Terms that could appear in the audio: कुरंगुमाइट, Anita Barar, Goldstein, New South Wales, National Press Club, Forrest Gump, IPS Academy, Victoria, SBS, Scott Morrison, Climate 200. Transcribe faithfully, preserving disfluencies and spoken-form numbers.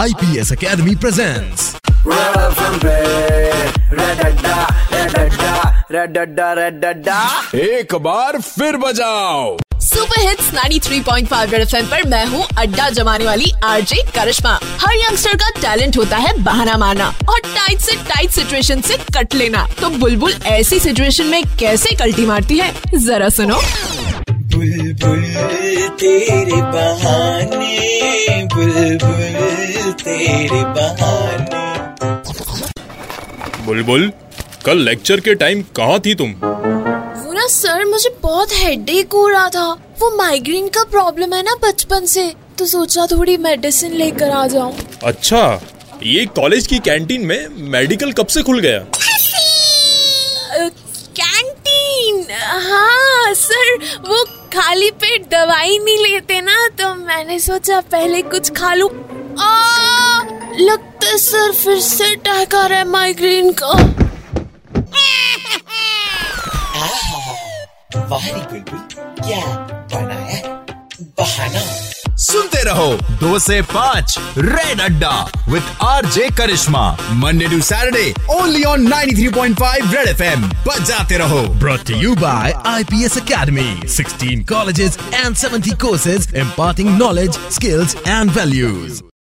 I P S Academy presents एक बार फिर बजाओ super hits ninety three point five red FM पर। मैं हूँ अड्डा जमाने वाली आरजे करिश्मा। हर यंगस्टर का टैलेंट होता है बहाना मारना और टाइट से टाइट सिचुएशन से कट लेना। तो बुलबुल ऐसी सिचुएशन में कैसे कल्टी मारती है जरा सुनो। बुलबुल तेरे बहाने, बुलबुल तेरे बहाने। बुलबुल कल लेक्चर के टाइम कहाँ थी तुम? वो ना सर, मुझे बहुत हेडेक हो रहा था। वो माइग्रेन का प्रॉब्लम है ना बचपन से, तो सोचा थोड़ी मेडिसिन लेकर आ जाऊं। अच्छा, ये कॉलेज की कैंटीन में मेडिकल कब से खुल गया? कैंटीन? हाँ सर, वो खाली पेट दवाई नहीं लेते ना, तो मैंने सोचा पहले कुछ खा लूं। लगता है सर फिर से अटैक आ रहा है माइग्रेन का। वाहरी बिल्कुल क्या बनाया बहाना। सुनते रहो दो से पाँच रेड अड्डा with RJ Karishma, Monday to Saturday only on ninety three point five red FM. बजाते रहो। Brought to you by I P S Academy, sixteen colleges and seventy courses imparting knowledge, skills and values।